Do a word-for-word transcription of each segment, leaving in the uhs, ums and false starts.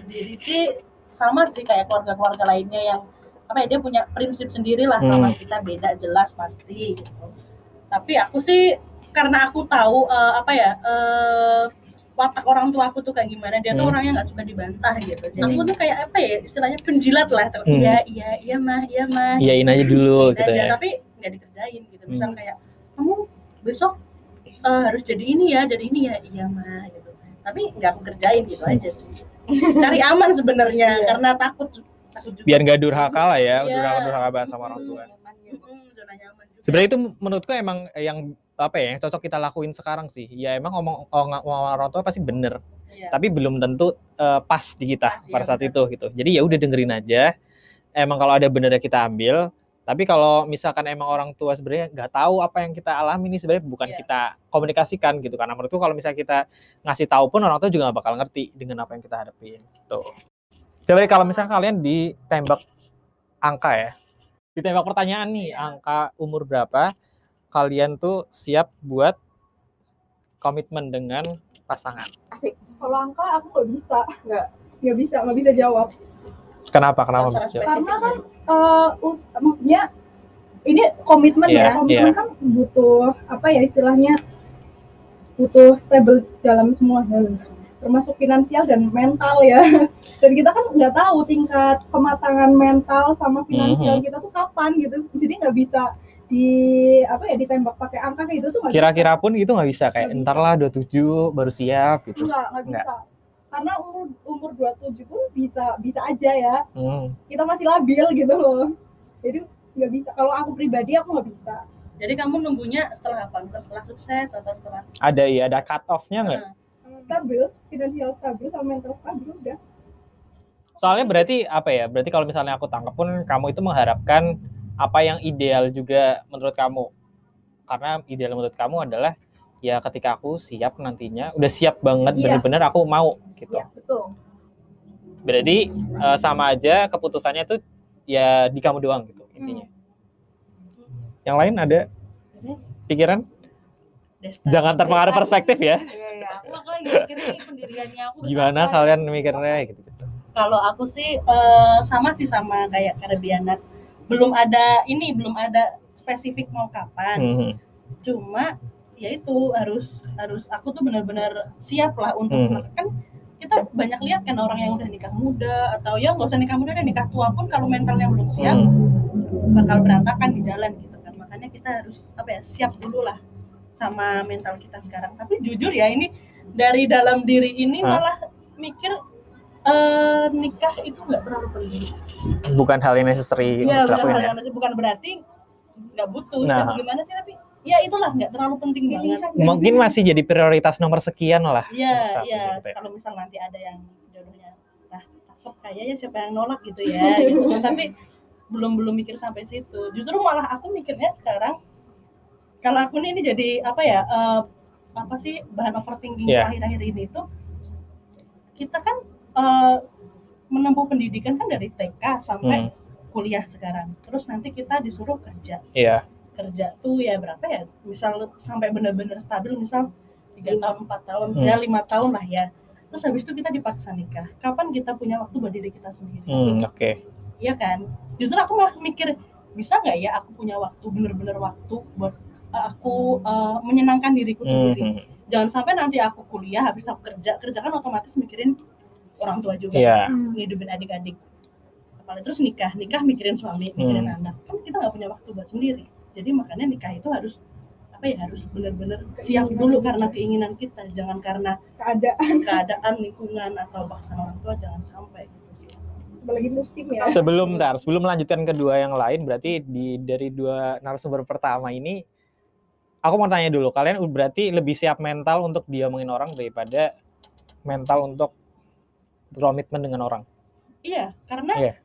sendiri sih sama sih kayak keluarga-keluarga lainnya yang apa ya, dia punya prinsip sendirilah hmm. sama kita beda jelas pasti gitu. Tapi aku sih karena aku tahu uh, apa ya uh, watak orang tua aku tuh kayak gimana, dia hmm. tuh orangnya nggak suka dibantah gitu. Jadi, aku tuh kayak apa ya istilahnya penjilat lah, tuh hmm. iya iya iya mah iya mah iyain aja dulu gitu aja, ya. Tapi nggak dikerjain gitu. Misal hmm. kayak kamu besok uh, harus jadi ini ya jadi ini ya iya mah gitu. Tapi nggak aku kerjain gitu hmm. aja sih. Cari aman sebenarnya karena takut. Biar nggak durhaka lah ya, yeah. durhaka durhaka bahasa sama orang tua. Sebenarnya itu menurutku emang yang apa ya, yang cocok kita lakuin sekarang sih. Ya emang ngomong orang tua pasti bener, yeah. tapi belum tentu uh, pas di kita pas, pada saat ya, itu gitu. Jadi ya udah dengerin aja. Emang kalau ada benernya kita ambil, tapi kalau misalkan emang orang tua sebenarnya nggak tahu apa yang kita alami nih sebenarnya bukan yeah. kita komunikasikan gitu. Karena menurutku kalau misalnya kita ngasih tahu pun orang tua juga nggak bakal ngerti dengan apa yang kita hadapin gitu. Jadi kalau misalnya kalian ditembak angka ya, ditembak pertanyaan nih, angka umur berapa, kalian tuh siap buat komitmen dengan pasangan? Asik. Kalau angka aku nggak bisa, nggak, nggak bisa, nggak bisa jawab. Kenapa? Kenapa? Karena kan, uh, maksudnya ini komitmen yeah, ya, komitmen yeah. kan butuh apa ya istilahnya, butuh stable dalam semua hal. Termasuk finansial dan mental ya. Dan kita kan nggak tahu tingkat kematangan mental sama finansial mm-hmm. kita tuh kapan gitu. Jadi nggak bisa di apa ya ditembak pakai angka kayak itu tuh. Kira-kira bisa. Pun itu nggak bisa kayak entar lah dua puluh tujuh baru siap gitu. Nggak nggak bisa. Nggak. Karena umur umur dua puluh tujuh pun bisa bisa aja ya. Mm. Kita masih labil gitu loh. Jadi nggak bisa. Kalau aku pribadi aku nggak bisa. Jadi kamu nunggunya setelah apa? Setelah sukses atau setelah? Ada ya, ada cut off-nya nggak? Hmm. Stabil, finansial stabil, sama mental stabil udah. Soalnya berarti apa ya? Berarti kalau misalnya aku tangkap pun kamu itu mengharapkan apa yang ideal juga menurut kamu. Karena ideal menurut kamu adalah ya ketika aku siap nantinya, udah siap banget iya. benar-benar aku mau gitu. Iya, betul. Berarti uh, sama aja keputusannya tuh ya di kamu doang gitu intinya. Hmm. Yang lain ada pikiran? Destan. Jangan terpengaruh perspektif ya. Iya, iya. Aku lagi mikirin pendiriannya aku. Gimana kalian mikirnya gitu-gitu? Kalau aku sih uh, sama sih sama kayak Karabianat. Belum ada ini, belum ada spesifik mau kapan. Mm-hmm. Cuma ya itu harus harus aku tuh benar-benar siap lah untuk mm-hmm. kan kita banyak lihat kan orang yang udah nikah muda atau yang nggak usah nikah muda dan nikah tua pun kalau mentalnya belum siap mm-hmm. bakal berantakan di jalan gitu kan. Makanya kita harus apa ya siap dulu lah sama mental kita sekarang. Tapi jujur ya ini dari dalam diri ini Hah? malah mikir eh, nikah itu nggak terlalu penting. Bukan hal yang necessary ya, untuk lakuin ya. Bukan berarti nggak butuh. Nah. Gimana sih tapi ya itulah nggak terlalu penting banget. Mungkin masih jadi prioritas nomor sekian lah. Iya iya. Kalau misal nanti ada yang jodohnya nah cakep kayaknya siapa yang nolak gitu ya. Gitu. Tapi belum belum mikir sampai situ. Justru malah aku mikirnya sekarang. Kalau aku nih ini jadi apa ya uh, apa sih bahan overthinking yeah. akhir-akhir ini tuh kita kan uh, menempuh pendidikan kan dari T K sampai hmm. kuliah sekarang terus nanti kita disuruh kerja yeah. kerja tuh ya berapa ya misal sampai benar-benar stabil misal tiga tahun empat tahun hmm. ya lima tahun lah ya terus habis itu kita dipaksa nikah kapan kita punya waktu buat diri kita sendiri hmm, oke okay. Iya kan justru aku malah mikir bisa nggak ya aku punya waktu benar-benar waktu buat aku uh, menyenangkan diriku sendiri. Mm-hmm. Jangan sampai nanti aku kuliah habis aku kerja, kerja kan otomatis mikirin orang tua juga, yeah. ngidupin adik-adik. Apalagi terus nikah, nikah mikirin suami, mikirin mm. anak. Kan kita nggak punya waktu buat sendiri. Jadi makanya nikah itu harus apa ya harus benar-benar siap dulu karena keinginan kita, jangan karena keadaan, keadaan lingkungan atau bahkan orang tua jangan sampai. Apalagi musim ya. Sebelum tar, sebelum melanjutkan kedua yang lain, berarti di dari dua narasumber pertama ini. Aku mau tanya dulu, kalian berarti lebih siap mental untuk diomongin orang daripada mental untuk komitmen dengan orang? Iya, karena yeah.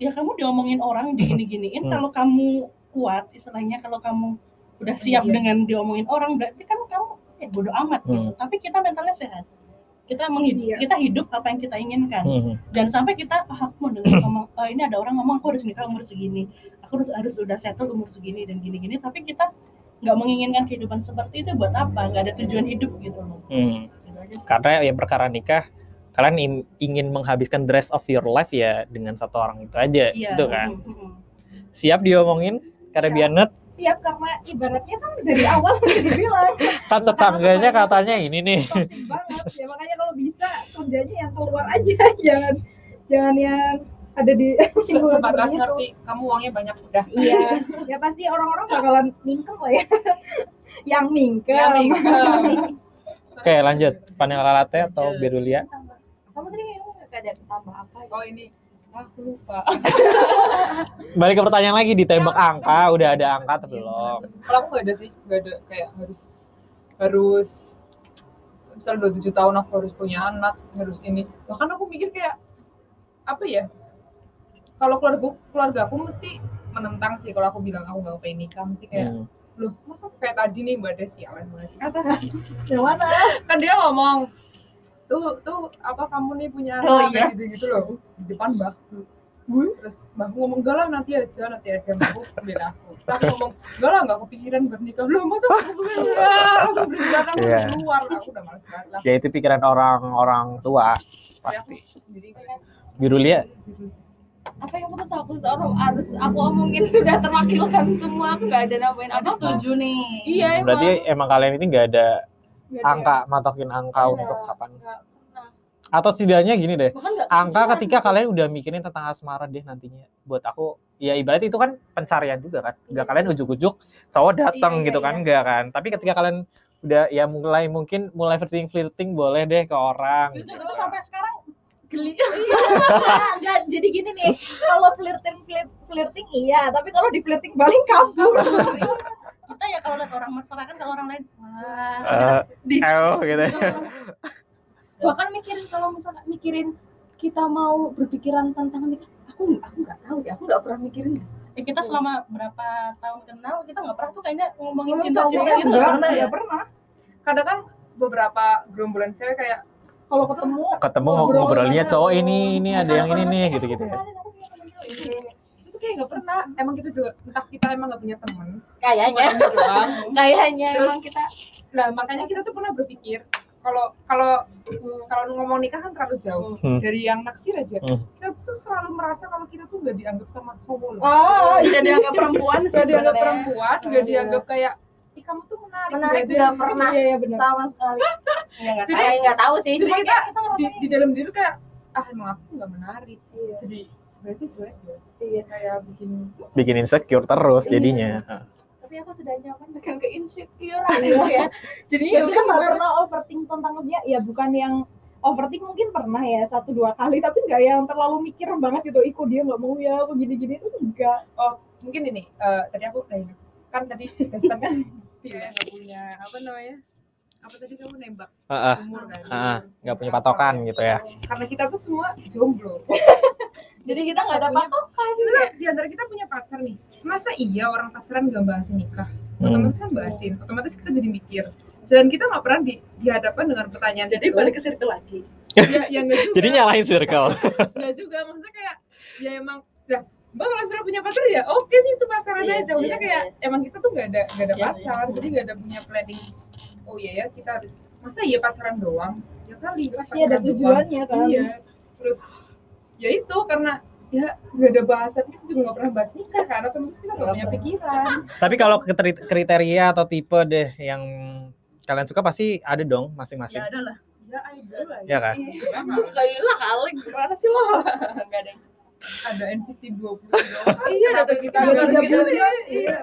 ya kamu diomongin orang, digini-giniin, kalau kamu kuat, istilahnya kalau kamu udah siap yeah. dengan diomongin orang, berarti kan kamu ya bodo amat mm. gitu. Tapi kita mentalnya sehat, kita menghidup, yeah. kita hidup apa yang kita inginkan. Mm-hmm. Dan sampai kita, ah aku mau dengar ngomong, oh, ini ada orang ngomong, aku harus nikah umur segini, aku harus, harus udah settle umur segini, dan gini-gini, tapi kita nggak menginginkan kehidupan seperti itu buat apa? Nggak ada tujuan hidup gitu loh. Hmm. Gitu aja. Karena ya perkara nikah kalian ingin menghabiskan the rest of your life ya dengan satu orang itu aja, yeah. Gitu kan? Mm-hmm. Siap diomongin Karabianet? Siap, karena ibaratnya kan dari awal udah dibilang. Kan tetangganya katanya ini nih. Toksik banget, ya makanya kalau bisa kerjanya yang keluar aja, jangan jangan yang ada di sebatas ngerti kamu uangnya banyak udah. Iya, ya pasti orang-orang bakalan mingkem lah ya. Yang mingkem. Yang mingkem. Oke, okay, lanjut. Vanilla latte atau berulia? Kamu tadi nggak ada tambah apa? Oh ini, aku lupa. Balik ke pertanyaan lagi, ditembak ya, angka, sama. Udah ada angka atau belum? Kalau aku nggak ada sih, nggak ada kayak harus harus misalnya dua puluh tujuh tahun aku harus punya anak, harus ini. Bahkan aku mikir kayak apa ya? Kalau keluarga keluarga aku mesti menentang sih kalau aku bilang aku nggak pengen nikah, mesti kayak. Hmm. Loh, masa kayak tadi nih Mbak Desi awal mulai apa? Yang mana? Kan dia ngomong, tuh tuh apa kamu nih punya anak oh, iya? Gitu-gitu loh di depan Mbak. Gue terus Mbak ngomong enggak lah nanti aja, nanti aja aku biar aku. Terus aku ngomong enggak lah enggak kepikiran bernikah. Loh, masa kepikiran langsung berdatang yeah. Keluar aku udah malas banget lah. Ya itu pikiran orang-orang tua pasti. Birulia. Apa yang terus aku seorang harus aku omongin sudah terwakilkan semua, aku nggak ada nambahin apa. Setuju nih. Iya emang. Berarti emang kalian ini nggak ada gak angka, ya. Matokin angka gak, untuk kapan? Gak, nah. Atau setidaknya gini deh, angka pikiran. Ketika kalian udah mikirin tentang asmara deh nantinya. Buat aku, ya ibarat itu kan pencarian juga kan. Nggak iya. Kalian ujuk-ujuk cowok datang iya, gitu iya, kan, nggak iya. Kan. Tapi ketika kalian udah ya mulai mungkin mulai flirting-flirting boleh deh ke orang. Justru gitu sampai kan. Sekarang. Nah, jadi gini nih, kalau flirting flirting iya, tapi kalau di flirting balik kabur. Kita ya kalau lihat orang mesra kan kalau orang lain wah, uh, gitu. Bahkan mikirin kalau misalnya mikirin kita mau berpikiran tentang nikah, aku aku enggak tahu ya, aku enggak pernah mikirin. Ya kita selama berapa tahun kenal, kita enggak pernah tuh kayaknya ngomongin cinta-cinta gitu. Enggak ya pernah. Kadang kan beberapa gerombolan cewek kayak kalau ketemu ketemu ngobrolnya cowok ini ini ada yang ini nih gitu-gitu ya. Itu kayak enggak pernah. Emang kita juga entah kita emang enggak punya teman. Kayaknya. Kayaknya emang kita. Nah, makanya kita tuh pernah berpikir kalau kalau kalau ngomong nikah kan terlalu jauh hmm. Dari yang naksir aja. Hmm. Kita tuh selalu merasa kalau kita tuh enggak dianggap sama cowok. Oh, enggak dianggap perempuan, enggak dianggap perempuan, enggak dianggap kayak ih kamu tuh menarik, menarik nggak pernah ya, ya, sama sekali. Ya nggak tahu, ya nggak tahu sih. Jadi cuma kita, kita di, di dalam diri kayak ah emang aku nggak menarik. Iya. Jadi sebenarnya sih jelek ya. Iya kayak bikin bikin insecure terus iya. Jadinya. Tapi aku sudah nyaman dengan keinsecurean itu ya. Jadi ya udah nggak pernah overthink tentang dia. Ya bukan yang overthink mungkin pernah ya satu dua kali, tapi nggak yang terlalu mikir banget gitu. Iko dia nggak mau ya, aku gini-gini itu enggak. Oh mungkin ini uh, tadi aku kayak kan tadi dasar kan. Iya, nggak punya apa namanya apa tadi kamu nembak uh, umur kan uh, nggak punya patokan gitu ya karena kita tuh semua jomblo jadi kita nggak ada patokan sebenarnya di antara kita punya pacar nih masa iya orang pacaran nggak bahasin nikah hmm. Otomatis kan bahasin otomatis kita jadi mikir dan kita nggak pernah di, dihadapkan dengan pertanyaan jadi itu. Balik ke circle lagi ya, ya nggak juga jadi nyalahin circle nggak juga maksudnya kayak ya emang ya Mbak kalau sebenarnya punya pacar ya oke okay sih itu pacaran yeah, aja maksudnya yeah, kayak yeah. Emang kita tuh nggak ada nggak ada yeah, pacar yeah. Jadi nggak ada punya planning oh iya ya kita harus masa iya pacaran doang ya kali kan pacaran yeah, ada tujuannya kan iya terus ya itu karena ya nggak ada bahasa kita juga nggak pernah bahas nikah karena otomatis kita nggak punya pikiran tapi kalau kriteria atau tipe deh yang kalian suka pasti ada dong masing-masing ya ada lah ya ada lah ya kan lah kali gimana sih lo nggak ada ada N C T dua puluh iya data kita harus kita iya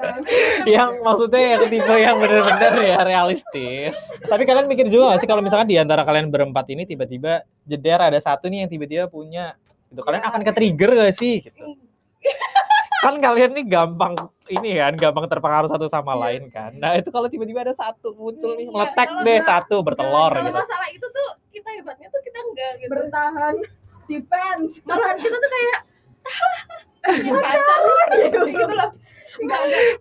yang maksudnya yang tipe yang benar-benar ya realistis tapi kalian mikir juga gak sih kalau misalkan di antara kalian berempat ini tiba-tiba jeder ada satu nih yang tiba-tiba punya gitu kalian akan ke-trigger gak sih gitu kan kalian nih gampang ini kan gampang terpengaruh satu sama lain kan nah itu kalau tiba-tiba ada satu muncul nih meletek deh satu bertelur gitu kalau masalah itu tuh kita hebatnya tuh kita enggak gitu bertahan defense malahan kita tuh kayak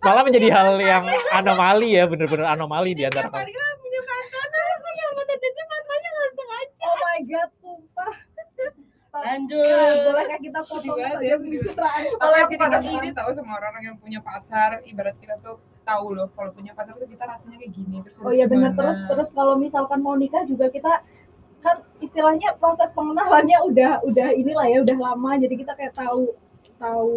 malah menjadi hal yang anomali ya bener-bener anomali di antara kalian. Punya mantan, punya mantan jadi mantannya nggak sengaja. Oh my god, sumpah. Lanjut. Bolehkah kita potong saja pencitraan? Kalau kita ini tahu semua orang yang punya pacar, ibarat kita tuh tahu loh kalau punya pacar tuh kita rasanya kayak gini terus. Oh iya benar terus terus kalau misalkan mau nikah juga kita kan istilahnya proses pengenalannya udah udah inilah ya, udah lama, jadi kita kayak tahu tahu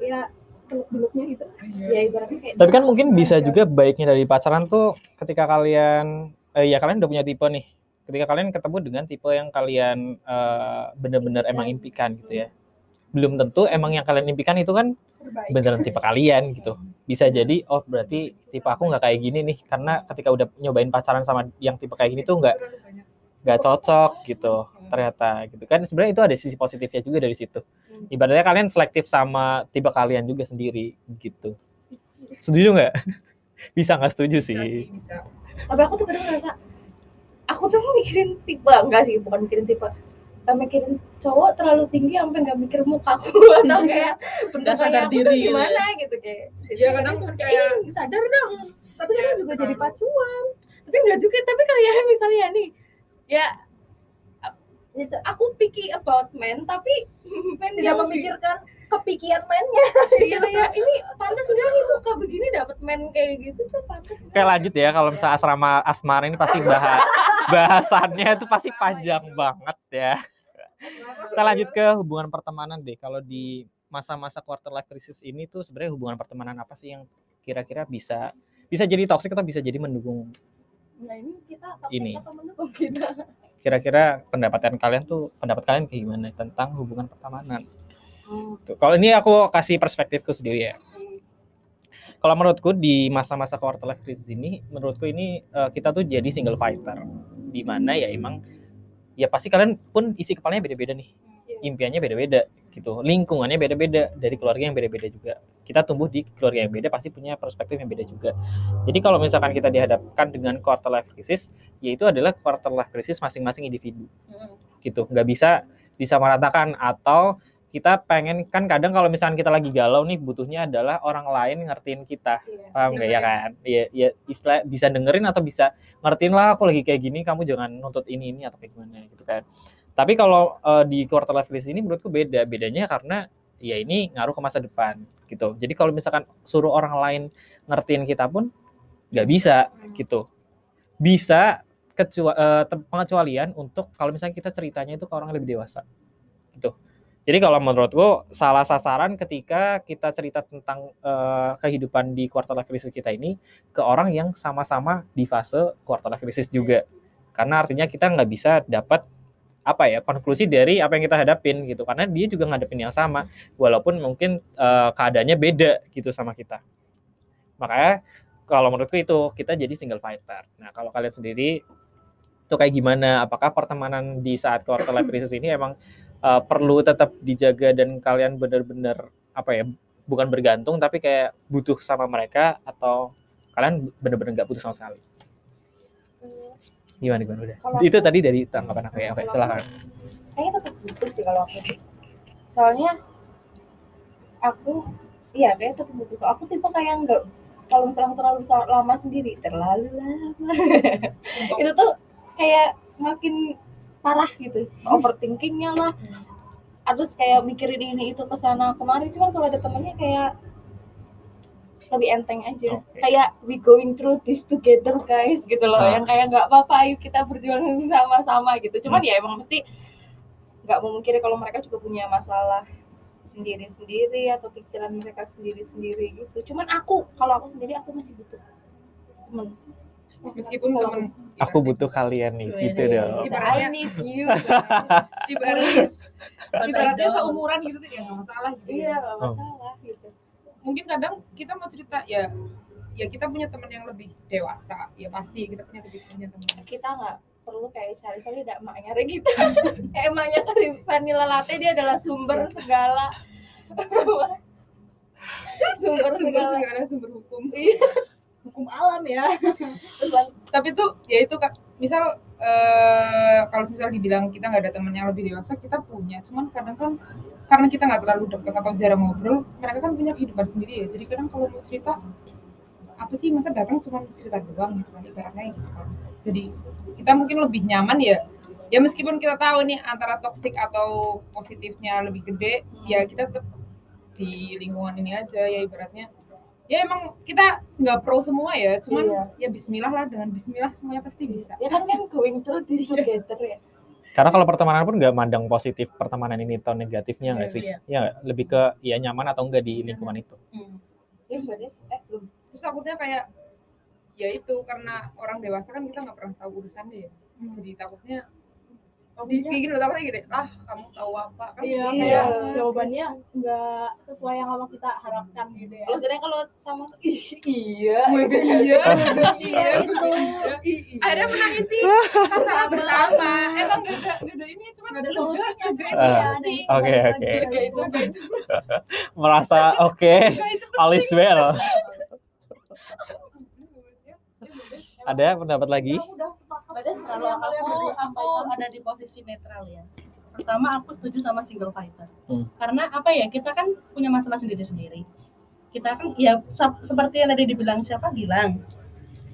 ya seluk-beluknya gitu. Ya ibaratnya kayak. Tapi kan mungkin bisa juga baiknya dari pacaran tuh ketika kalian eh, ya kalian udah punya tipe nih. Ketika kalian ketemu dengan tipe yang kalian uh, benar-benar emang impikan gitu ya. Belum tentu emang yang kalian impikan itu kan beneran tipe kalian gitu. Bisa jadi oh berarti tipe aku nggak kayak gini nih, karena ketika udah nyobain pacaran sama yang tipe kayak gini tuh nggak nggak cocok gitu ternyata gitu kan. Sebenarnya itu ada sisi positifnya juga dari situ. Ibaratnya kalian selektif sama tipe kalian juga sendiri gitu. Setuju nggak? Bisa nggak setuju sih? Bisa. Tapi aku tuh kadang ngerasa aku tuh mikirin tipe, enggak sih, bukan mikirin tipe, gak mikirin cowok terlalu tinggi sampai gak mikir muka aku atau kayak benda sadar diri gimana ya. Gitu kayak ya kadang tuh kayak sadar dong, tapi kan ya, juga terang. Jadi pacuan, tapi nggak juga, tapi kayak misalnya nih ya aku picky about men, tapi men tidak memikirkan kepikiran mainnya gitu ya, ini pantas nggak nih muka begini dapat main kayak gitu tuh pantas. Oke lanjut ya, kalau misalnya asrama asmara ini pasti bahas bahasannya itu pasti panjang banget ya. Kita lanjut ke hubungan pertemanan deh. Kalau di masa-masa quarter life crisis ini tuh sebenarnya hubungan pertemanan apa sih yang kira-kira bisa bisa jadi toksik atau bisa jadi mendukung? Nah ini kita toksik atau mendukung kita? Kira-kira pendapatan kalian tuh pendapat kalian kayak gimana tentang hubungan pertemanan? Tuh, kalau ini aku kasih perspektifku sendiri ya. Kalau menurutku di masa-masa quarter life crisis ini, menurutku ini uh, kita tuh jadi single fighter, di mana ya emang ya pasti kalian pun isi kepalanya beda-beda nih, impiannya beda-beda gitu, lingkungannya beda-beda, dari keluarga yang beda-beda juga. Kita tumbuh di keluarga yang beda pasti punya perspektif yang beda juga. Jadi kalau misalkan kita dihadapkan dengan quarter life crisis, yaitu adalah quarter life crisis masing-masing individu, gitu. Nggak bisa disamaratakan atau kita pengen, kan kadang kalau misalkan kita lagi galau nih butuhnya adalah orang lain ngertiin kita, iya, paham nggak ya kan? Iya, ya, istilah bisa dengerin atau bisa ngertiin lah aku lagi kayak gini, kamu jangan nuntut ini ini atau kayak gimana gitu kan. Tapi kalau uh, di quarter life crisis ini menurutku beda, bedanya karena ya ini ngaruh ke masa depan gitu. Jadi kalau misalkan suruh orang lain ngertiin kita pun nggak bisa gitu. Bisa kecuali uh, pengecualian untuk kalau misalkan kita ceritanya itu ke orang lebih dewasa gitu. Jadi kalau menurutku salah sasaran ketika kita cerita tentang uh, kehidupan di quarter life crisis kita ini ke orang yang sama-sama di fase quarter life crisis juga. Karena artinya kita nggak bisa dapat apa ya konklusi dari apa yang kita hadapin gitu. Karena dia juga ngadepin yang sama walaupun mungkin uh, keadaannya beda gitu sama kita. Makanya kalau menurutku itu kita jadi single fighter. Nah kalau kalian sendiri itu kayak gimana? Apakah pertemanan di saat quarter life crisis ini emang Uh, perlu tetap dijaga dan kalian benar-benar apa ya bukan bergantung tapi kayak butuh sama mereka atau kalian benar-benar nggak butuh sama sekali? Gimana gimana udah? Kalo itu aku, tadi dari tanggapan aku ya, oke silakan. Kayaknya tetap butuh sih kalau aku, soalnya aku iya kayaknya tetap butuh. Aku tipe kayak nggak kalau misalnya aku terlalu lama sendiri terlalu lama itu tuh kayak makin parah gitu, overthinkingnya lah, terus kayak mikirin ini itu kesana kemari. Cuman kalau ada temannya kayak lebih enteng aja, okay. Kayak we going through this together guys gitu loh, nah. Yang kayak nggak apa-apa, ayo kita berjuang sama-sama gitu. Cuman hmm. ya emang mesti nggak mau mungkin kalau mereka juga punya masalah sendiri-sendiri atau pikiran mereka sendiri-sendiri gitu. Cuman aku kalau aku sendiri aku masih butuh teman. Meskipun temen, aku butuh kalian nih, gitu dong. Ibaratnya I need you. Ibaratnya, ibaratnya seumuran gitu tuh ya nggak masalah gitu. Iya nggak masalah gitu. Mungkin kadang kita mau cerita ya, ya kita punya teman yang lebih dewasa, ya pasti kita punya lebih punya teman. Kita nggak perlu kayak cari-cari ada emaknya kita. Emaknya kan vanilla latte dia adalah sumber segala, sumber segala sumber hukum. Hukum alam ya. Tapi tuh ya itu Kak, misal eh, kalau misal dibilang kita nggak ada teman yang lebih dewasa, kita punya. Cuman kadang kan karena kita nggak terlalu dekat atau jarang ngobrol, mereka kan punya kehidupan sendiri ya. Jadi kadang kalau mau cerita apa sih masa datang cuma cerita doang gitu kan, ibaratnya gitu. Jadi kita mungkin lebih nyaman ya. Ya meskipun kita tahu nih antara toksik atau positifnya lebih gede, ya kita tetap di lingkungan ini aja ya ibaratnya. Ya emang kita nggak pro semua ya, cuman iya. Ya bismillah lah, dengan bismillah semuanya pasti bisa. Ya kan kan going through this together ya. Karena kalau pertemanan pun nggak mandang positif pertemanan ini atau negatifnya nggak sih? Iya. Ya lebih ke ya nyaman atau enggak di lingkungan itu. Iya hmm. berarti eh, terus takutnya kayak ya itu karena orang dewasa kan kita nggak pernah tahu urusannya ya. Hmm. Jadi takutnya gini loh, takutnya gini, ah kamu tahu apa kan? Iya. Kayak jawabannya nggak sesuai yang awal kita harapkan gitu ya. Kalau sebenarnya kalau sama iya, iya, iya itu, akhirnya menangis sih masalah bersama. Emang gak ada ini, cuma ada solusinya. Oke oke. Merasa oke, alis bel. Ada pendapat lagi? Pada kalau aku, aku ada di posisi netral ya. Pertama aku setuju sama single fighter. Hmm. Karena apa ya, kita kan punya masalah sendiri-sendiri. Kita kan ya seperti yang tadi dibilang siapa bilang,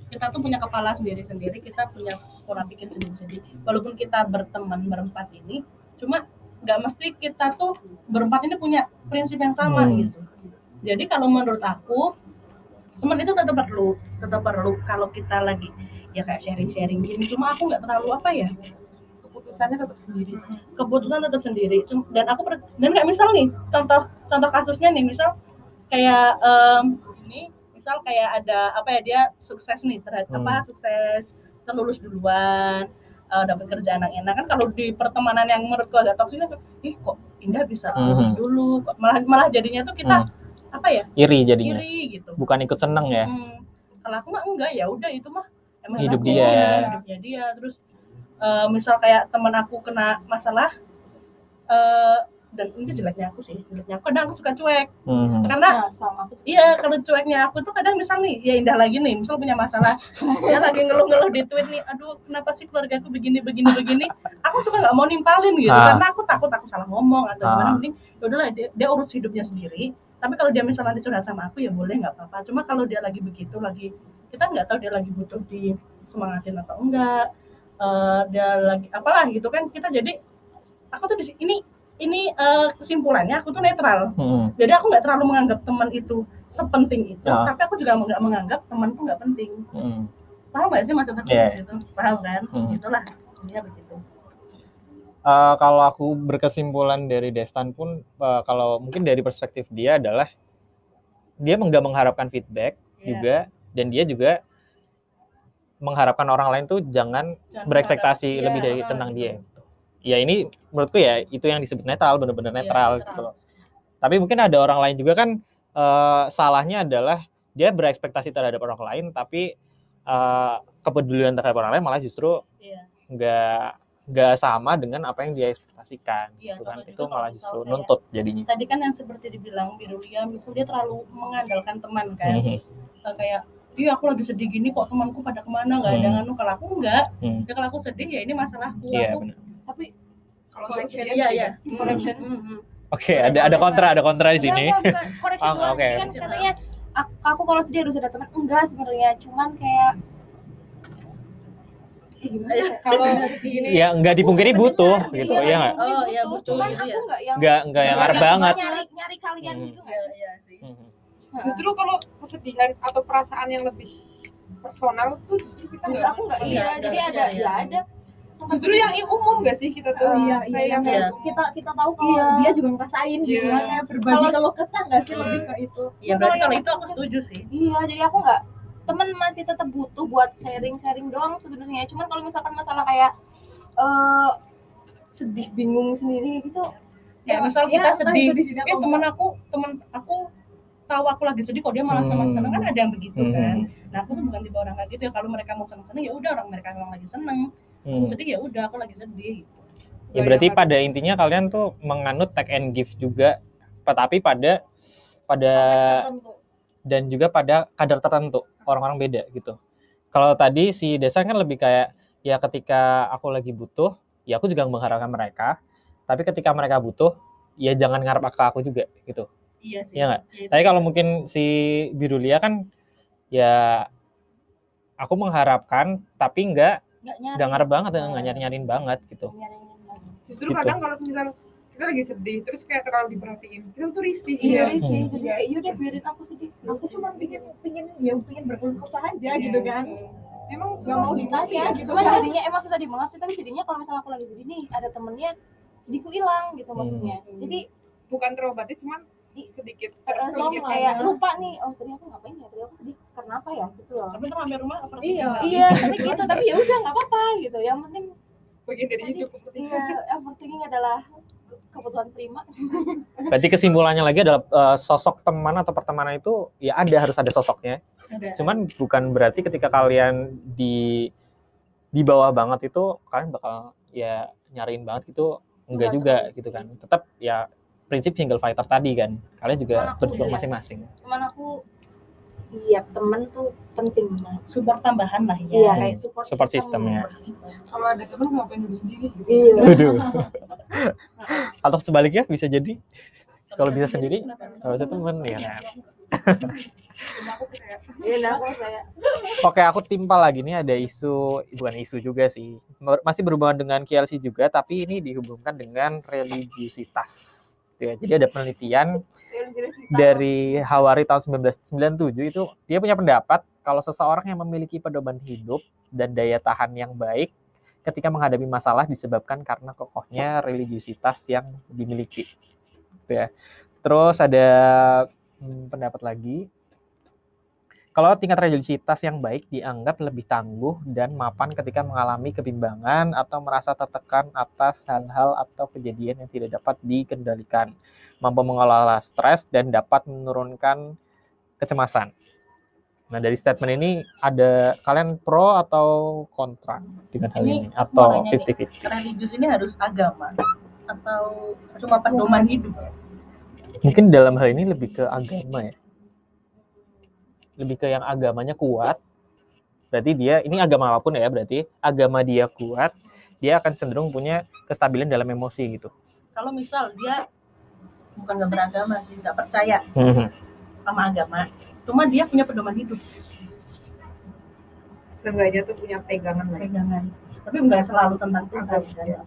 kita tuh punya kepala sendiri-sendiri, kita punya pola pikir sendiri-sendiri. Walaupun kita berteman berempat ini, cuma nggak mesti kita tuh berempat ini punya prinsip yang sama hmm. gitu. Jadi kalau menurut aku, teman itu tetap perlu, tetap perlu kalau kita lagi ya kayak sharing-sharing gini, cuma aku nggak terlalu apa ya, keputusannya tetap sendiri, keputusan tetap sendiri. Dan aku dan kayak misal nih contoh contoh kasusnya nih, misal kayak um, ini misal kayak ada apa ya, dia sukses nih terhadap hmm. apa sukses lulus duluan, uh, dapat kerjaan yang enak. Kan kalau di pertemanan yang menurutku agak toksik, ih kok Indah bisa lulus hmm. dulu, malah malah jadinya tuh kita hmm. apa ya, iri jadinya, iri gitu, bukan ikut seneng ya. hmm. Kalau aku mah enggak, ya udah itu mah Temen hidup aku, dia hidupnya dia. Terus uh, misal kayak teman aku kena masalah uh, dan ini jeleknya aku sih jeleknya aku kadang aku suka cuek hmm. karena iya ya, kalau cueknya aku tuh kadang misal nih ya Indah lagi nih misal punya masalah dia lagi ngeluh-ngeluh di tweet nih, aduh kenapa sih keluarga aku begini begini begini. Aku suka nggak mau nimpalin gitu ah. karena aku takut aku salah ngomong atau ah. gimana. Mending yaudahlah dia, dia urus hidupnya sendiri. Tapi kalau dia misal nanti curhat sama aku ya boleh, nggak apa-apa. Cuma kalau dia lagi begitu lagi, kita nggak tahu dia lagi butuh disemangatin atau enggak, uh, dia lagi apalah gitu kan. Kita jadi aku tuh disini, ini ini uh, kesimpulannya aku tuh netral. Hmm. Jadi aku nggak terlalu menganggap teman itu sepenting itu, ya. Tapi aku juga nggak menganggap teman itu nggak penting. Hmm. Paham nggak sih maksudnya yeah. gitu? Paham kan? Hmm. Itulah dia begitu. Uh, kalau aku berkesimpulan dari Destan pun, uh, kalau mungkin dari perspektif dia adalah dia nggak mengharapkan feedback yeah. juga. Dan dia juga mengharapkan orang lain tuh jangan, jangan berekspektasi lebih dari ya, tentang dia. Ya ini menurutku ya itu yang disebut netral, benar-benar netral ya, gitu loh. Tapi mungkin ada orang lain juga kan uh, salahnya adalah dia berekspektasi terhadap orang lain, tapi uh, kepedulian terhadap orang lain malah justru nggak ya. nggak sama dengan apa yang dia ekspektasikan. Ya, gitu kan. Itu malah justru nuntut ya. Jadinya. Tadi kan yang seperti dibilang Birulia, misalnya dia terlalu mengandalkan teman kan, mm-hmm. kayak iya aku lagi sedih gini kok temanku pada kemana nggak hmm. ada nganu. Kalau aku nggak hmm. ya kalau aku sedih ya ini masalahku yeah, aku bener. Tapi kalau correction ya ya correction hmm. hmm. oke okay, ada ada kontra ada kontra di sini correction oh, okay. Kan katanya aku kalau sedih harus ada teman, enggak sebenarnya cuman kayak eh, gimana ya? Kalau begini ya nggak dipungkiri butuh bener, gitu ya nggak oh ya butuh cuman gitu, aku nggak ya. yang nggak nggak yang harap banget nyari nyari kalian hmm. gitu nggak sih. Justru kalau kesedihan atau perasaan yang lebih personal tuh justru kita nggak, aku nggak iya, jadi ada ya, ya ada. Justru yang umum nggak sih kita tuh, uh, iya, iya, yang iya. kita kita tahu kalau iya. dia juga ngerasain yeah. gitu kan, berbagi kalau kesan nggak sih yeah. lebih ke itu. Iya nah, berarti kalau, kalau itu aku setuju sih. Iya jadi aku nggak, temen masih tetap butuh buat sharing-sharing doang sebenarnya. Cuman kalau misalkan masalah kayak uh, sedih, bingung sendiri gitu. Ya, ya misal kita ya, sedih, eh ya, temen aku, temen aku tahu aku lagi sedih kok dia malah seneng-seneng kan ada yang begitu hmm. kan. Nah aku tuh bukan tipe orang kayak gitu ya, kalau mereka mau seneng-seneng ya udah, orang mereka memang lagi seneng. hmm. Aku sedih ya udah aku lagi sedih. Ya so, berarti ya, pada aku... intinya kalian tuh menganut take and give juga, tapi pada pada dan juga pada kadar tertentu, orang-orang beda gitu. Kalau tadi si Desa kan lebih kayak ya ketika aku lagi butuh ya aku juga mengharapkan mereka, tapi ketika mereka butuh ya jangan ngarep ke aku juga gitu. Iya sih. Iya gitu. Tapi kalau mungkin si Birulia kan ya aku mengharapkan tapi enggak enggak ngarep banget, enggak nyari-nyariin banget gitu. Justru gitu. Kadang kalau misal kita lagi sedih terus kayak terlalu diperhatiin, kita tuh risih. Iya, risih. Jadi ya udah biarin aku sedih. Aku cuma pengin pengin ya pengin berkeluh kesah aja gitu kan. memang nggak mau ditanya gitu kan, jadinya emang susah dimengerti. Tapi jadinya kalau misalnya aku lagi sedih nih, ada temennya sedihku hilang gitu maksudnya. Hmm. Jadi bukan terobati, cuman sedikit terselip kayak lupa nih, oh tadi aku ngapain ya, tadi aku sedih karena apa ya gitu loh. Tapi ntar mampir rumah apa iya iya tapi gitu, tapi ya udah nggak apa-apa gitu, yang penting bagian dari hidup. Iya, yang penting adalah kebutuhan prima. Berarti kesimpulannya lagi adalah uh, sosok teman atau pertemanan itu ya ada, harus ada sosoknya. Ada. Cuman bukan berarti ketika kalian di di bawah banget itu kalian bakal ya nyariin banget gitu, enggak juga gitu kan. Tetap ya prinsip single fighter tadi kan, kalian juga berjuang masing-masing. Cuman aku iya temen tuh penting banget, support tambahan lah ya. Iya, kayak support, support sistemnya. Kalau ada temen ngapain dulu sendiri gitu. Iya. Atau sebaliknya bisa jadi kalau bisa sendiri, kalau bisa temen ya kan. Oke, aku timpal lagi nih, ada isu, bukan isu juga sih, masih berhubungan dengan K L C juga, tapi ini dihubungkan dengan religiusitas. Ya, jadi ada penelitian dari Hawari tahun sembilan belas sembilan puluh tujuh itu, dia punya pendapat kalau seseorang yang memiliki pedoman hidup dan daya tahan yang baik ketika menghadapi masalah disebabkan karena kokohnya religiusitas yang dimiliki. Ya. Terus ada hmm, pendapat lagi kalau tingkat religiusitas yang baik dianggap lebih tangguh dan mapan ketika mengalami kebimbangan atau merasa tertekan atas hal-hal atau kejadian yang tidak dapat dikendalikan, mampu mengelola stres dan dapat menurunkan kecemasan. Nah, dari statement ini ada kalian pro atau kontra dengan hal ini, ini atau fifty-fifty? Religius ini harus agama atau cuma pedoman hidup? Mungkin dalam hal ini lebih ke agama ya. Lebih ke yang agamanya kuat, berarti dia, ini agama apapun ya, berarti agama dia kuat, dia akan cenderung punya kestabilan dalam emosi gitu. Kalau misal dia, bukan gak beragama sih, gak percaya mm-hmm. sama agama, cuma dia punya pedoman hidup. Seenggaknya tuh punya pegangan. Pegangan. Tapi gak selalu tentang Tuhan. Ya.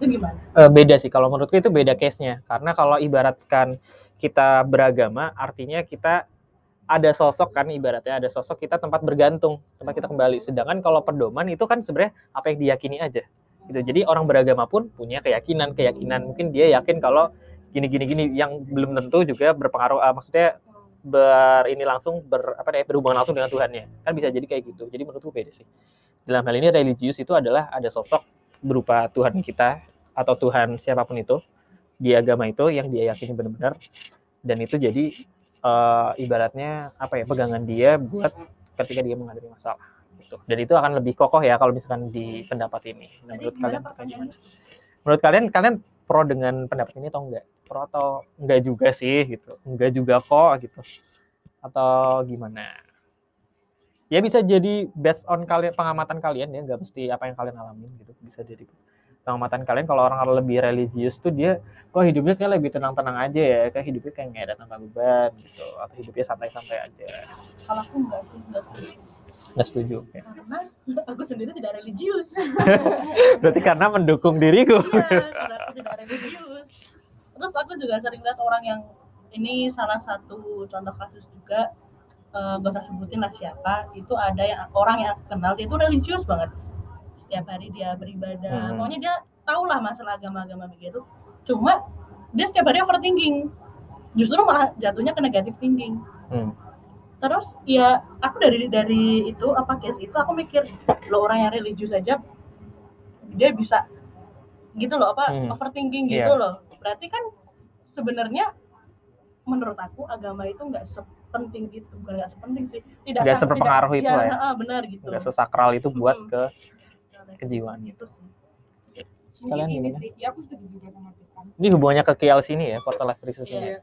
Itu gimana? E, beda sih, kalau menurutku itu beda case-nya. Karena kalau ibaratkan kita beragama, artinya kita ada sosok kan, ibaratnya ada sosok kita tempat bergantung, tempat kita kembali. Sedangkan kalau pedoman itu kan sebenarnya apa yang diyakini aja gitu. Jadi orang beragama pun punya keyakinan-keyakinan, mungkin dia yakin kalau gini-gini-gini yang belum tentu juga berpengaruh, uh, maksudnya ber ini langsung ber apa ya berhubungan langsung dengan Tuhannya. Kan bisa jadi kayak gitu. Jadi menurutku beda sih. Dalam hal ini religius itu adalah ada sosok berupa Tuhan kita atau Tuhan siapapun itu di agama itu yang dia yakini benar-benar, dan itu jadi Uh, ibaratnya apa ya pegangan dia buat ketika dia menghadapi masalah gitu. Dan itu akan lebih kokoh ya kalau misalkan di pendapat ini. Nah, menurut kalian gimana? Menurut kalian kalian pro dengan pendapat ini atau enggak? Pro atau enggak juga sih gitu. Enggak juga kok gitu. Atau gimana? Ya bisa jadi based on kalian, pengamatan kalian ya, enggak mesti apa yang kalian alamin gitu. Bisa jadi pengamatan kalian kalau orang lebih religius tuh dia kok hidupnya kayak lebih tenang-tenang aja ya, kayak hidupnya kayak nggak ada tanpa beban gitu, atau hidupnya santai-santai aja. Kalau aku nggak sih, nggak setuju. Nggak setuju. Ya. Karena aku sendiri tidak religius. Berarti karena mendukung diriku. Iya, karena aku tidak religius. Terus aku juga sering lihat orang yang ini, salah satu contoh kasus juga, eh, gak usah sebutin lah siapa, itu ada yang orang yang aku kenal dia itu religius banget. Setiap hari dia beribadah, hmm. maunya dia tahulah masalah agama-agama begitu. Cuma dia setiap hari overthinking, justru malah jatuhnya ke negative thinking. Hmm. Terus ya aku dari dari itu apa case itu aku mikir lo orang yang religius aja dia bisa gitu loh apa hmm. overthinking gitu yeah. loh. Berarti kan sebenarnya menurut aku agama itu nggak sepenting gitu, bukan nggak sepenting sih. Tidak seberpengaruh itu ya. ya. Benar gitu. Nggak sesakral itu buat hmm. ke kejiwaan gitu sih. Sekalian ini sih, ya aku setuju juga sama Tiffan. Ini hubungannya ke K L C ini ya, Quarter Life Crisis ini. Iya.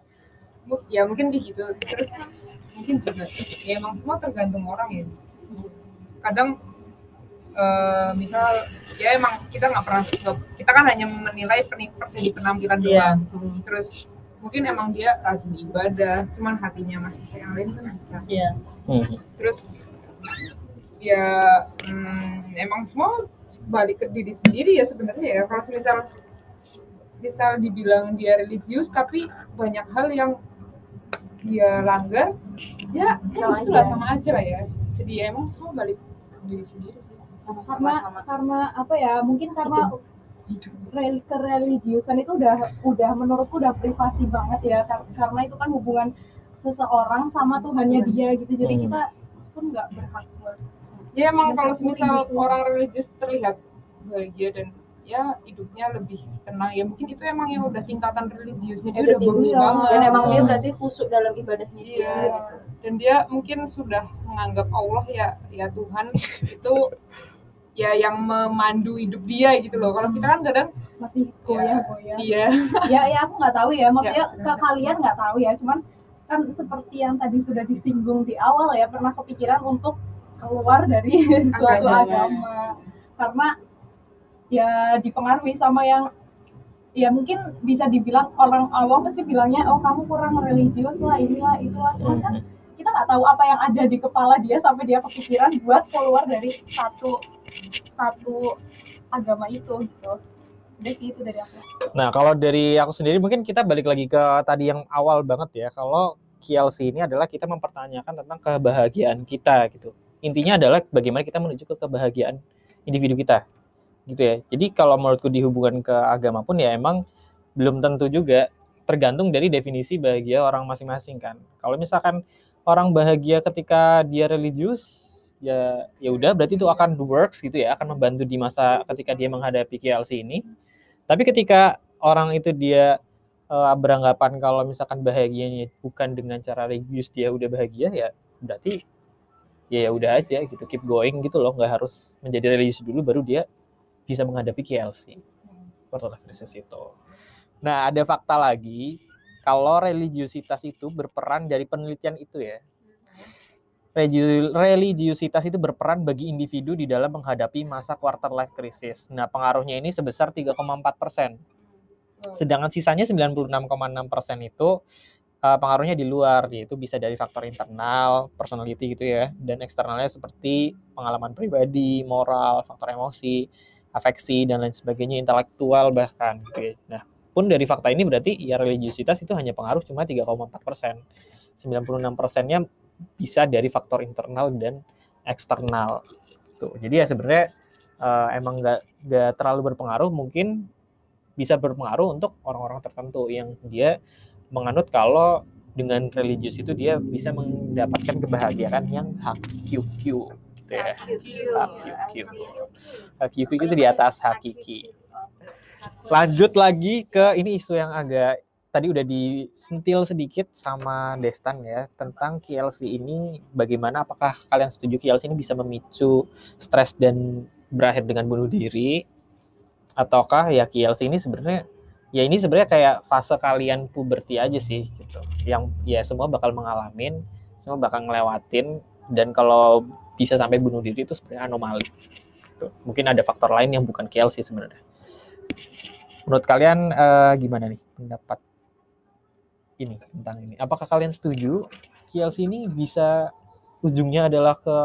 Ya mungkin gitu. Terus mungkin juga ya emang semua tergantung orang ya. Kadang uh, misal ya emang kita enggak pernah kita kan hanya menilai dari penampilan doang. Yeah. Terus mungkin emang dia rajin ibadah, cuman hatinya masih kayak lain kan bisa. Iya. Hmm. Terus ya hmm, emang semua balik ke diri sendiri ya sebenarnya ya. Kalau misal misal dibilang dia religius tapi banyak hal yang dia langgar, ya kan itu lah sama aja lah ya. Jadi ya, emang semua balik ke diri sendiri sih. Karena sama, karena apa ya? Mungkin karena kereligiusan itu udah udah menurutku udah privasi banget ya. Karena itu kan hubungan seseorang sama Tuhannya dia gitu. Jadi hmm. kita pun nggak berhak buat. Ya emang kalau misal orang religius terlihat bahagia dan ya hidupnya lebih tenang, ya mungkin itu emang yang udah tingkatan religiusnya dia udah bagus banget dan emang dia berarti khusyuk dalam ibadahnya dia ya, gitu. Dan dia mungkin sudah menganggap Allah ya ya Tuhan itu ya yang memandu hidup dia gitu loh. Kalau kita kan kadang masih goyah-goyah ya, ya ya aku nggak tahu ya maksudnya ya, kalian nggak tahu ya, cuman kan seperti yang tadi sudah disinggung di awal ya, pernah kepikiran untuk keluar dari suatu agama karena ya dipengaruhi sama yang ya mungkin bisa dibilang orang awam pasti bilangnya oh kamu kurang religius lah inilah itulah, cuman kan kita nggak tahu apa yang ada di kepala dia sampai dia kepikiran buat keluar dari satu satu agama itu gitu. Jadi itu dari aku. Nah kalau dari aku sendiri mungkin kita balik lagi ke tadi yang awal banget ya, kalau Q L C ini adalah kita mempertanyakan tentang kebahagiaan kita gitu, intinya adalah bagaimana kita menuju ke kebahagiaan individu kita gitu ya. Jadi kalau menurutku dihubungkan ke agama pun ya emang belum tentu juga, tergantung dari definisi bahagia orang masing-masing kan. Kalau misalkan orang bahagia ketika dia religius ya ya udah berarti itu akan works gitu ya, akan membantu di masa ketika dia menghadapi Q L C ini. Tapi ketika orang itu dia uh, beranggapan kalau misalkan bahagianya bukan dengan cara religius dia udah bahagia ya berarti ya ya udah aja gitu, keep going gitu loh, nggak harus menjadi religius dulu baru dia bisa menghadapi Q L C, quarter life crisis itu. Nah, ada fakta lagi, kalau religiusitas itu berperan dari penelitian itu ya. Religiusitas itu berperan bagi individu di dalam menghadapi masa quarter life crisis. Nah, pengaruhnya ini sebesar tiga koma empat persen. Sedangkan sisanya sembilan puluh enam koma enam persen itu uh, pengaruhnya di luar, yaitu bisa dari faktor internal, personality gitu ya, dan eksternalnya seperti pengalaman pribadi, moral, faktor emosi, afeksi dan lain sebagainya, intelektual bahkan. Oke. Nah, pun dari fakta ini berarti ya religiusitas itu hanya pengaruh cuma tiga koma empat persen. sembilan puluh enam persennya bisa dari faktor internal dan eksternal. Tuh. Jadi ya sebenarnya uh, emang nggak nggak terlalu berpengaruh, mungkin bisa berpengaruh untuk orang-orang tertentu yang dia menganut kalau dengan religius itu dia bisa mendapatkan kebahagiaan yang H Q Q. H Q Q itu di atas hakiki. Lanjut lagi ke ini isu yang agak tadi udah disentil sedikit sama Destan ya, tentang Q L C ini bagaimana, apakah kalian setuju Q L C ini bisa memicu stres dan berakhir dengan bunuh diri, ataukah ya Q L C ini sebenarnya ya ini sebenarnya kayak fase kalian puberti aja sih gitu, yang ya semua bakal mengalamin, semua bakal ngelewatin, dan kalau bisa sampai bunuh diri itu sebenarnya anomali. Tuh. Mungkin ada faktor lain yang bukan Q L C sebenarnya. Menurut kalian eh, gimana nih pendapat ini tentang ini? Apakah kalian setuju Q L C ini bisa ujungnya adalah ke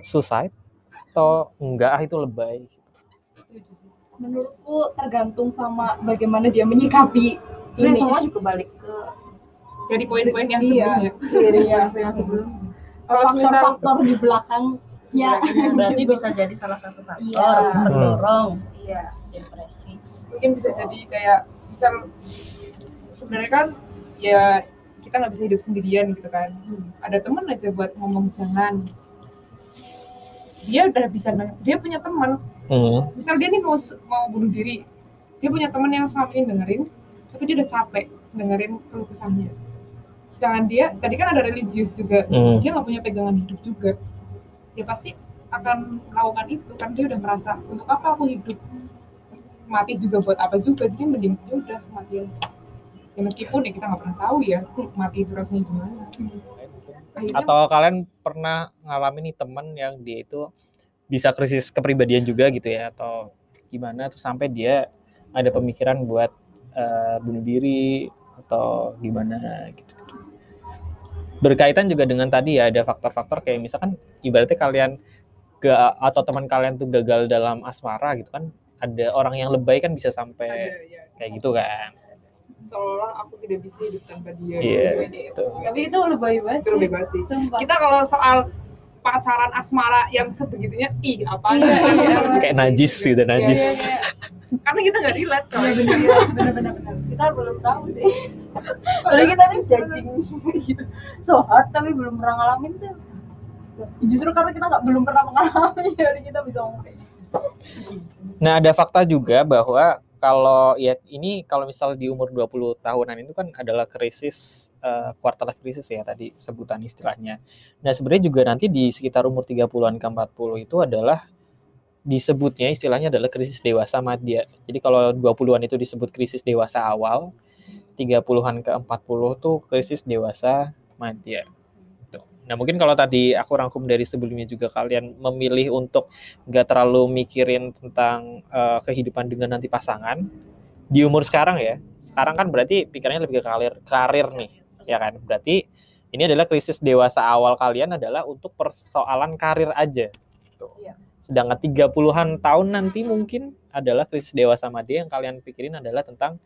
suicide atau enggak, itu lebay? Menurutku tergantung sama bagaimana dia menyikapi. Sebenarnya semua juga balik ke jadi poin-poin yang sebelumnya. Iya, yang sebelumnya. Faktor-faktor di belakangnya berarti bisa jadi salah satu faktor ya, mendorong iya depresi. Mungkin bisa jadi kayak bisa sebenarnya kan ya kita nggak bisa hidup sendirian gitu kan. Hmm. Ada teman aja buat ngomong jangan. Dia udah bisa, dia punya teman. Hmm. Misal dia nih mau mau bunuh diri, dia punya teman yang selama ini dengerin, tapi dia udah capek dengerin keluh kesahnya. Sedangkan dia, tadi kan ada religius juga, hmm. dia nggak punya pegangan hidup juga. Dia pasti akan melakukan itu, kan dia udah merasa, untuk apa aku hidup? Mati juga buat apa juga, jadi mending dia udah mati aja. Ya meskipun ya kita nggak pernah tahu ya, mati itu rasanya gimana. Hmm. Akhirnya, atau kalian pernah ngalamin nih teman yang dia itu bisa krisis kepribadian juga gitu ya, atau gimana, tuh sampai dia ada pemikiran buat uh, bunuh diri, atau gimana gitu. Berkaitan juga dengan tadi ya, ada faktor-faktor kayak misalkan ibaratnya kalian ke, atau teman kalian tuh gagal dalam asmara gitu kan, ada orang yang lebay kan bisa sampai ada, ya, kayak gitu kan, seolah aku tidak bisa hidup tanpa dia. Iya, gitu. Tapi itu lebay banget sih, itu lebay banget sih. Kita kalau soal pacaran asmara yang sebegitunya, ih apa ya, kayak najis gitu, najis. Ya, ya, ya. Karena kita nggak relate coy. Benar-benar. Kita belum tahu sih. Soalnya kita nih judging so hard tapi belum pernah ngalamin tuh. Justru karena kita nggak belum pernah mengalami jadi kita bisa ngomong. Nah, ada fakta juga bahwa kalau ya ini kalau misal di umur dua puluh tahunan itu kan adalah krisis uh, quarter life crisis ya tadi sebutan istilahnya. Nah, sebenarnya juga nanti di sekitar umur tiga puluhan ke empat puluh itu adalah disebutnya istilahnya adalah krisis dewasa madya. Jadi kalau dua puluhan itu disebut krisis dewasa awal, tiga puluhan ke empat puluh tuh krisis dewasa madya. Nah, mungkin kalau tadi aku rangkum dari sebelumnya juga kalian memilih untuk enggak terlalu mikirin tentang uh, kehidupan dengan nanti pasangan di umur sekarang ya. Sekarang kan berarti pikirannya lebih ke karir, karir nih, ya kan? Berarti ini adalah krisis dewasa awal kalian adalah untuk persoalan karir aja. Tuh. Iya. Sedangkan tiga puluhan tahun nanti mungkin adalah krisis dewasa madya yang kalian pikirin adalah tentang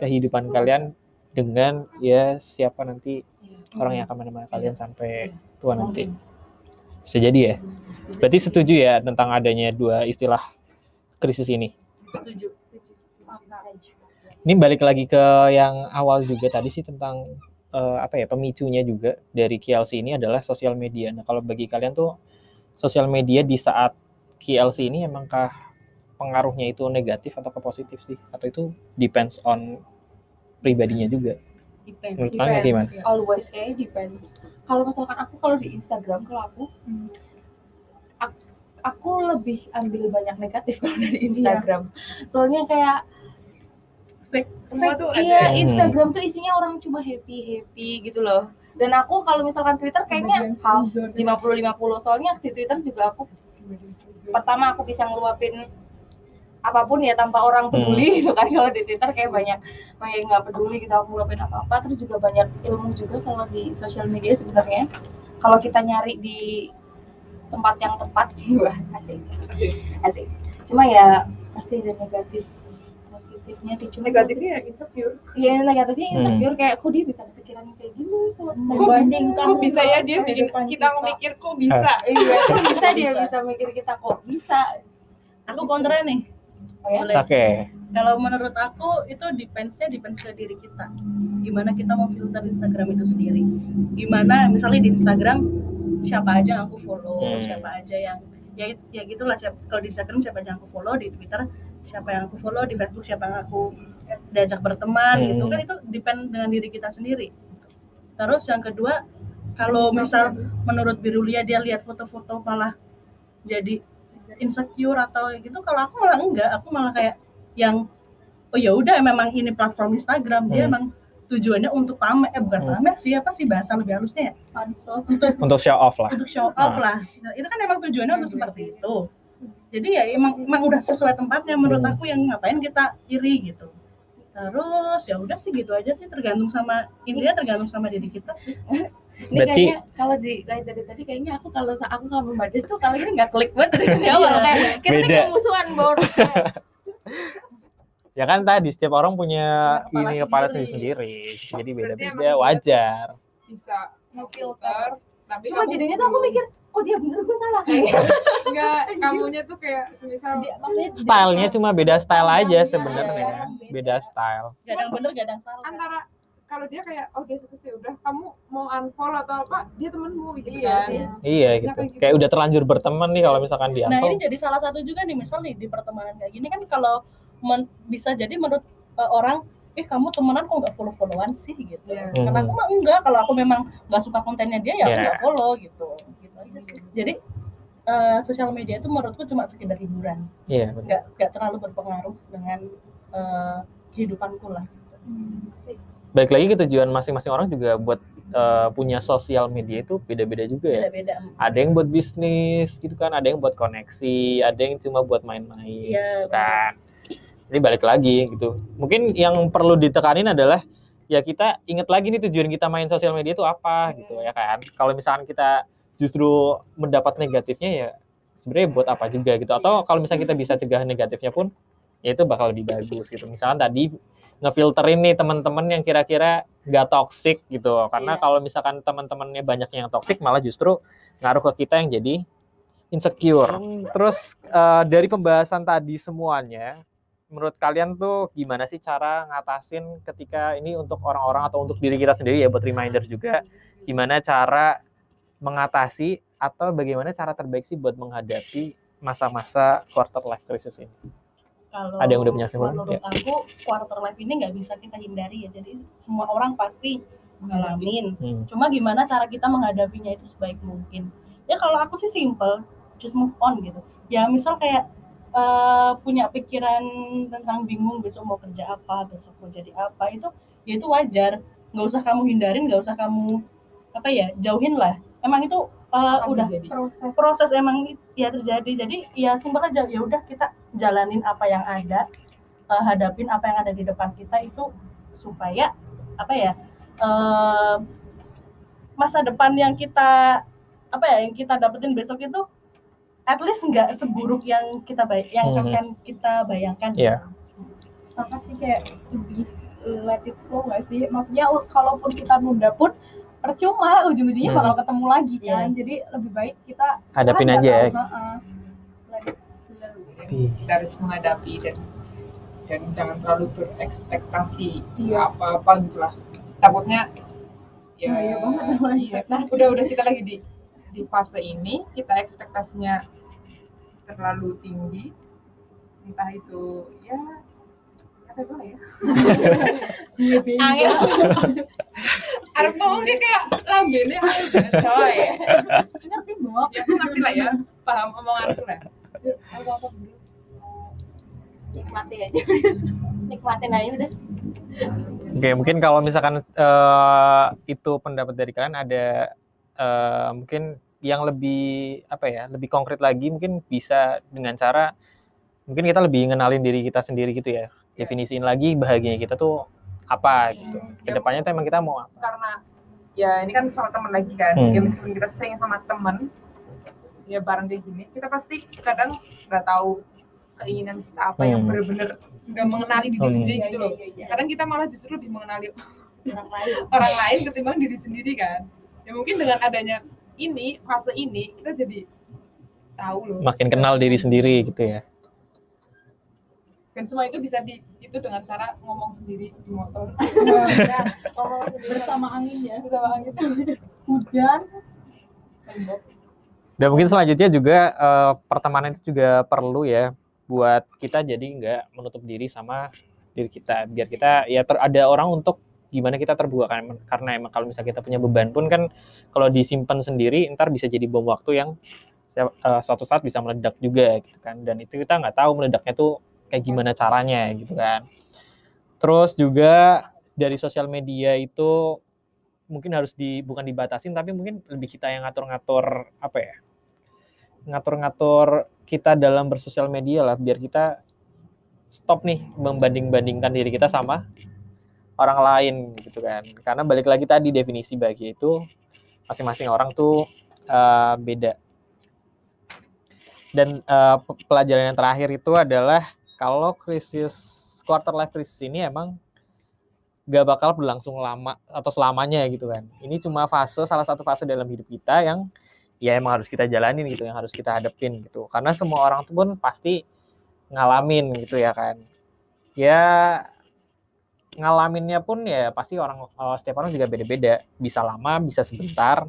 kehidupan kalian dengan ya siapa nanti orang yang akan menemani kalian sampai tua nanti. Bisa jadi ya? Berarti setuju ya tentang adanya dua istilah krisis ini? Setuju. Ini balik lagi ke yang awal juga tadi sih tentang eh, apa ya pemicunya juga dari Q L C ini adalah sosial media. Nah kalau bagi kalian tuh sosial media di saat Q L C ini emangkah pengaruhnya itu negatif atau ke positif sih? Atau itu depends on pribadinya juga? Depends. Menurut depends. Gimana? Always eh depends. Kalau misalkan aku kalau di Instagram kalau aku, hmm. aku aku lebih ambil banyak negatif kalau dari Instagram. Yeah. Soalnya kayak fake, fake tuh iya ada. Instagram hmm. tuh isinya orang cuma happy-happy gitu loh. Dan aku kalau misalkan Twitter kayaknya half lima puluh lima puluh soalnya di Twitter juga aku pertama aku bisa ngeluapin apapun ya tanpa orang peduli gitu kan. Kalau di Twitter kayak banyak kayak nggak peduli kita gitu, ngeluapin apa-apa. Terus juga banyak ilmu juga kalau di sosial media sebenarnya kalau kita nyari di tempat yang tepat wah asik asik asik cuma ya pasti ada negatif negatifnya sih cuma negatifnya ya insecure. Iya negatifnya insecure hmm. kayak kok dia bisa kepikiran kayak gini kok bandingkan kok bisa ya dia bikin kita memikir kok bisa. Iya kok bisa dia bisa mikir kita kok bisa. Aku kontra nih. Oh ya? Oke. Okay. Kalau menurut aku itu depends-nya depends ke diri kita. Gimana kita mau filter Instagram itu sendiri. Gimana misalnya di Instagram siapa aja yang aku follow, hmm. siapa aja yang ya ya gitulah siapa kalau di Instagram siapa aja yang aku follow, di Twitter siapa yang aku follow, di Facebook siapa yang aku diajak berteman hmm. gitu kan itu depend dengan diri kita sendiri. Terus yang kedua kalau misal menurut Birulia dia lihat foto-foto malah jadi insecure atau gitu kalau aku malah enggak, aku malah kayak yang oh ya udah memang ini platform Instagram dia hmm. emang tujuannya untuk pamer eh bukan pamer hmm. siapa sih bahasa lebih halusnya ya untuk, untuk show off lah untuk show off nah. lah itu kan emang tujuannya untuk seperti itu. Jadi ya emang, emang udah sesuai tempatnya menurut hmm. aku yang ngapain kita iri gitu. Terus ya udah sih gitu aja sih tergantung sama intinya tergantung sama diri kita sih. Ini berarti, kayaknya kalau di dari tadi tadi kayaknya aku kalau aku nggak membadis tuh kalau ini nggak klik banget dari awal iya, kayak kita beda. Tuh kayak musuhan baru. Ya kan tadi setiap orang punya nah, ini kepala sendiri-sendiri. Jadi beda-beda wajar. Bisa ngefilter tapi cuma kamu, jadinya tuh aku mikir kok dia bener gue salah kayak enggak kamunya tuh kayak semisal stylenya cuma beda style aja sebenarnya beda style kadang bener kadang salah antara kalau dia kayak oh dia sukses ya udah kamu mau unfollow atau apa dia temenmu gitu iya, kan iya gitu. Kayak, gitu kayak udah terlanjur berteman nih kalau misalkan dia nah ini jadi salah satu juga nih misal nih di pertemanan kayak gini kan kalau men- bisa jadi menurut uh, orang eh kamu temenan kok nggak follow-followan sih gitu yeah. Karena aku mah enggak kalau aku memang nggak suka kontennya dia ya yeah. Aku nggak follow gitu gitu aja sih jadi uh, sosial media itu menurutku cuma sekedar hiburan yeah, nggak nggak terlalu berpengaruh dengan uh, kehidupanku lah gitu. Hmm. Balik lagi ke tujuan masing-masing orang juga buat uh, punya sosial media itu beda-beda juga ya beda-beda. Ada yang buat bisnis gitu kan ada yang buat koneksi ada yang cuma buat main-main yeah, gitu kan bener. Jadi balik lagi gitu. Mungkin yang perlu ditekanin adalah ya kita ingat lagi nih tujuan kita main sosial media itu apa gitu ya kan. Kalau misalkan kita justru mendapat negatifnya ya sebenarnya buat apa juga gitu. Atau kalau misalkan kita bisa cegah negatifnya pun ya itu bakal lebih bagus gitu. Misalkan tadi ngefilterin nih teman-teman yang kira-kira nggak toksik gitu. Karena yeah. kalau misalkan teman-temannya banyak yang toksik, malah justru ngaruh ke kita yang jadi insecure. Hmm, terus uh, dari pembahasan tadi semuanya, menurut kalian tuh gimana sih cara ngatasin ketika ini untuk orang-orang atau untuk diri kita sendiri ya, buat reminder juga, gimana cara mengatasi atau bagaimana cara terbaik sih buat menghadapi masa-masa quarter life crisis ini? Kalau ada yang udah punya sebelum? Menurut ya. aku quarter life ini nggak bisa kita hindari ya, jadi semua orang pasti ngalamin. Hmm. Cuma gimana cara kita menghadapinya itu sebaik mungkin. Ya kalau aku sih simple, just move on gitu. Ya misal kayak Uh, punya pikiran tentang bingung besok mau kerja apa, besok mau jadi apa, itu ya itu wajar, nggak usah kamu hindarin, nggak usah kamu apa ya jauhin lah, emang itu uh, udah proses. proses emang ya terjadi, jadi ya simpel aja, ya udah kita jalanin apa yang ada, uh, hadapin apa yang ada di depan kita itu supaya apa ya uh, masa depan yang kita apa ya yang kita dapetin besok itu at least nggak seburuk yang kita bay- yang mm-hmm. akan kita bayangkan. Iya. Yeah. Sama sih kayak lebih let it flow nggak sih? Maksudnya kalaupun kita nunda pun percuma, ujung-ujungnya mm. bakal ketemu lagi kan. Yeah. Jadi lebih baik kita hadapin aja. Ya. Uh, kita harus menghadapi dan dan jangan terlalu berekspektasi yeah. apa-apa gitulah. Takutnya ya, nah, ya banget iya. Nah, udah-udah kita lagi di di fase ini kita ekspektasinya terlalu tinggi, entah itu ya apa itu ya angin harap mungkin kayak lambene coy ya ngerti bok ya ngerti lah ya paham omonganku lah apa-apa dulu nikmatin aja nikmatin aja udah. Oke, mungkin kalau misalkan uh, itu pendapat dari kalian ada uh, mungkin yang lebih apa ya lebih konkret lagi, mungkin bisa dengan cara mungkin kita lebih ngenalin diri kita sendiri gitu ya, definisiin lagi bahagianya kita tuh apa gitu, kedepannya tuh emang kita mau apa, karena ya ini kan soal teman lagi kan hmm. ya meskipun kita sering sama teman ya bareng kayak gini, kita pasti kadang nggak tahu keinginan kita apa hmm. yang benar-benar nggak mengenali diri hmm. sendiri gitu loh, kadang kita malah justru lebih mengenali orang lain orang lain ketimbang diri sendiri kan. Ya mungkin dengan adanya ini, fase ini, kita jadi tahu loh. Makin kenal diri sendiri gitu ya. Dan semua itu bisa di, itu dengan cara ngomong sendiri di motor. Ya, ngomong sendiri bersama angin ya, bersama angin. Hujan. Dan mungkin selanjutnya juga eh, pertemanan itu juga perlu ya. Buat kita jadi nggak menutup diri sama diri kita. Biar kita ya ter, ada orang untuk gimana kita terbuka kan, karena emang kalau misalnya kita punya beban pun kan kalau disimpan sendiri ntar bisa jadi bom waktu yang uh, suatu saat bisa meledak juga gitu kan, dan itu kita nggak tahu meledaknya tuh kayak gimana caranya gitu kan. Terus juga dari sosial media itu mungkin harus di bukan dibatasin, tapi mungkin lebih kita yang ngatur-ngatur apa ya ngatur-ngatur kita dalam bersosial media lah, biar kita stop nih membanding-bandingkan diri kita sama orang lain gitu kan, karena balik lagi tadi definisi bahagia itu masing-masing orang tuh uh, beda. Dan uh, pelajaran yang terakhir itu adalah kalau krisis quarter life crisis ini emang gak bakal berlangsung lama atau selamanya gitu kan, ini cuma fase salah satu fase dalam hidup kita yang ya emang harus kita jalanin gitu, yang harus kita hadepin gitu, karena semua orang tuh pun pasti ngalamin gitu ya kan. Ya ngalaminnya pun ya pasti orang setiap orang juga beda-beda, bisa lama, bisa sebentar,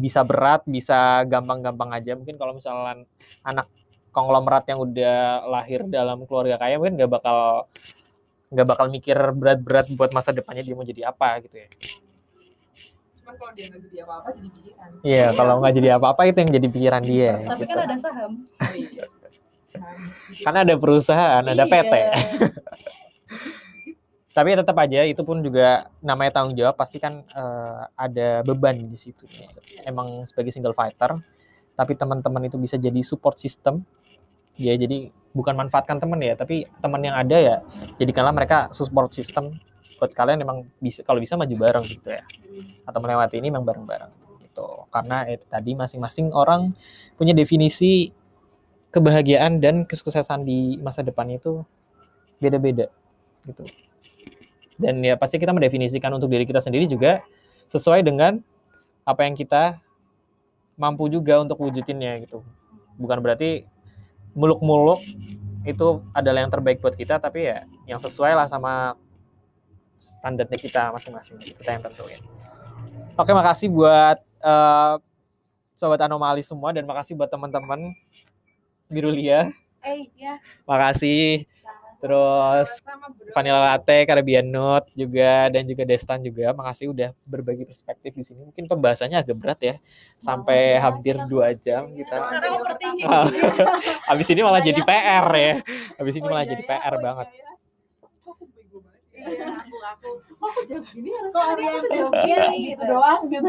bisa berat, bisa gampang-gampang aja. Mungkin kalau misalnya anak konglomerat yang udah lahir dalam keluarga kaya mungkin nggak bakal nggak bakal mikir berat-berat buat masa depannya dia mau jadi apa gitu ya. Cuman kalau dia nggak jadi apa-apa jadi pikiran. Iya, kalau nggak jadi apa-apa itu yang jadi pikiran dia. Tapi gitu. Kan ada saham. Oh, iya. Saham. Karena ada perusahaan, iya. Ada P T. Tapi tetap aja itu pun juga namanya tanggung jawab, pasti kan uh, ada beban di situ. Emang sebagai single fighter, tapi teman-teman itu bisa jadi support system. Ya jadi bukan manfaatkan teman ya, tapi teman yang ada ya jadikanlah mereka support system buat kalian, emang bisa kalau bisa maju bareng gitu ya. Atau melewati ini memang bareng-bareng gitu. Karena eh, tadi masing-masing orang punya definisi kebahagiaan dan kesuksesan di masa depannya itu beda-beda gitu. Dan ya pasti kita mendefinisikan untuk diri kita sendiri juga sesuai dengan apa yang kita mampu juga untuk wujudinnya gitu. Bukan berarti muluk-muluk itu adalah yang terbaik buat kita, tapi ya yang sesuai lah sama standarnya kita masing-masing, kita yang tentuin. Oke, makasih buat uh, Sobat Anomali semua, dan makasih buat teman-teman Birulia. Eh, ya. Makasih. Sama-sama. Terus Sama-sama, Vanilla Latte, Caribbean Note juga, dan juga Destan juga. Makasih udah berbagi perspektif di sini. Mungkin pembahasannya agak berat ya. Sampai oh, hampir dua jam ya, kita. Habis ini malah jadi P R ya. Habis ini malah jadi P R banget. Aku kok aku jago gini harus ada gitu doang gitu.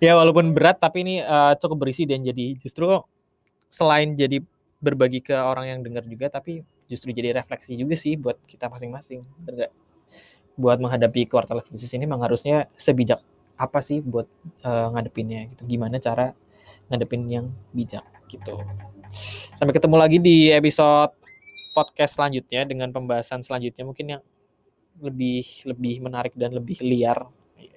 Ya walaupun berat tapi ini uh, cukup berisi, dan jadi justru selain jadi berbagi ke orang yang dengar juga, tapi justru jadi refleksi juga sih buat kita masing-masing. Benar gak? Buat menghadapi quarter life crisis ini memang harusnya sebijak apa sih buat uh, ngadepinnya gitu. Gimana cara ngadepin yang bijak gitu. Sampai ketemu lagi di episode podcast selanjutnya dengan pembahasan selanjutnya mungkin yang lebih lebih menarik dan lebih liar.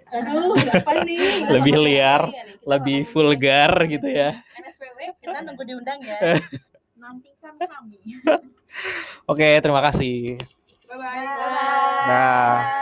Aduh, apa nih? lebih liar, lebih vulgar gitu ya. N S W W kita nunggu diundang ya. Nantikan kami. Oke, terima kasih. Bye bye. Bye. Nah.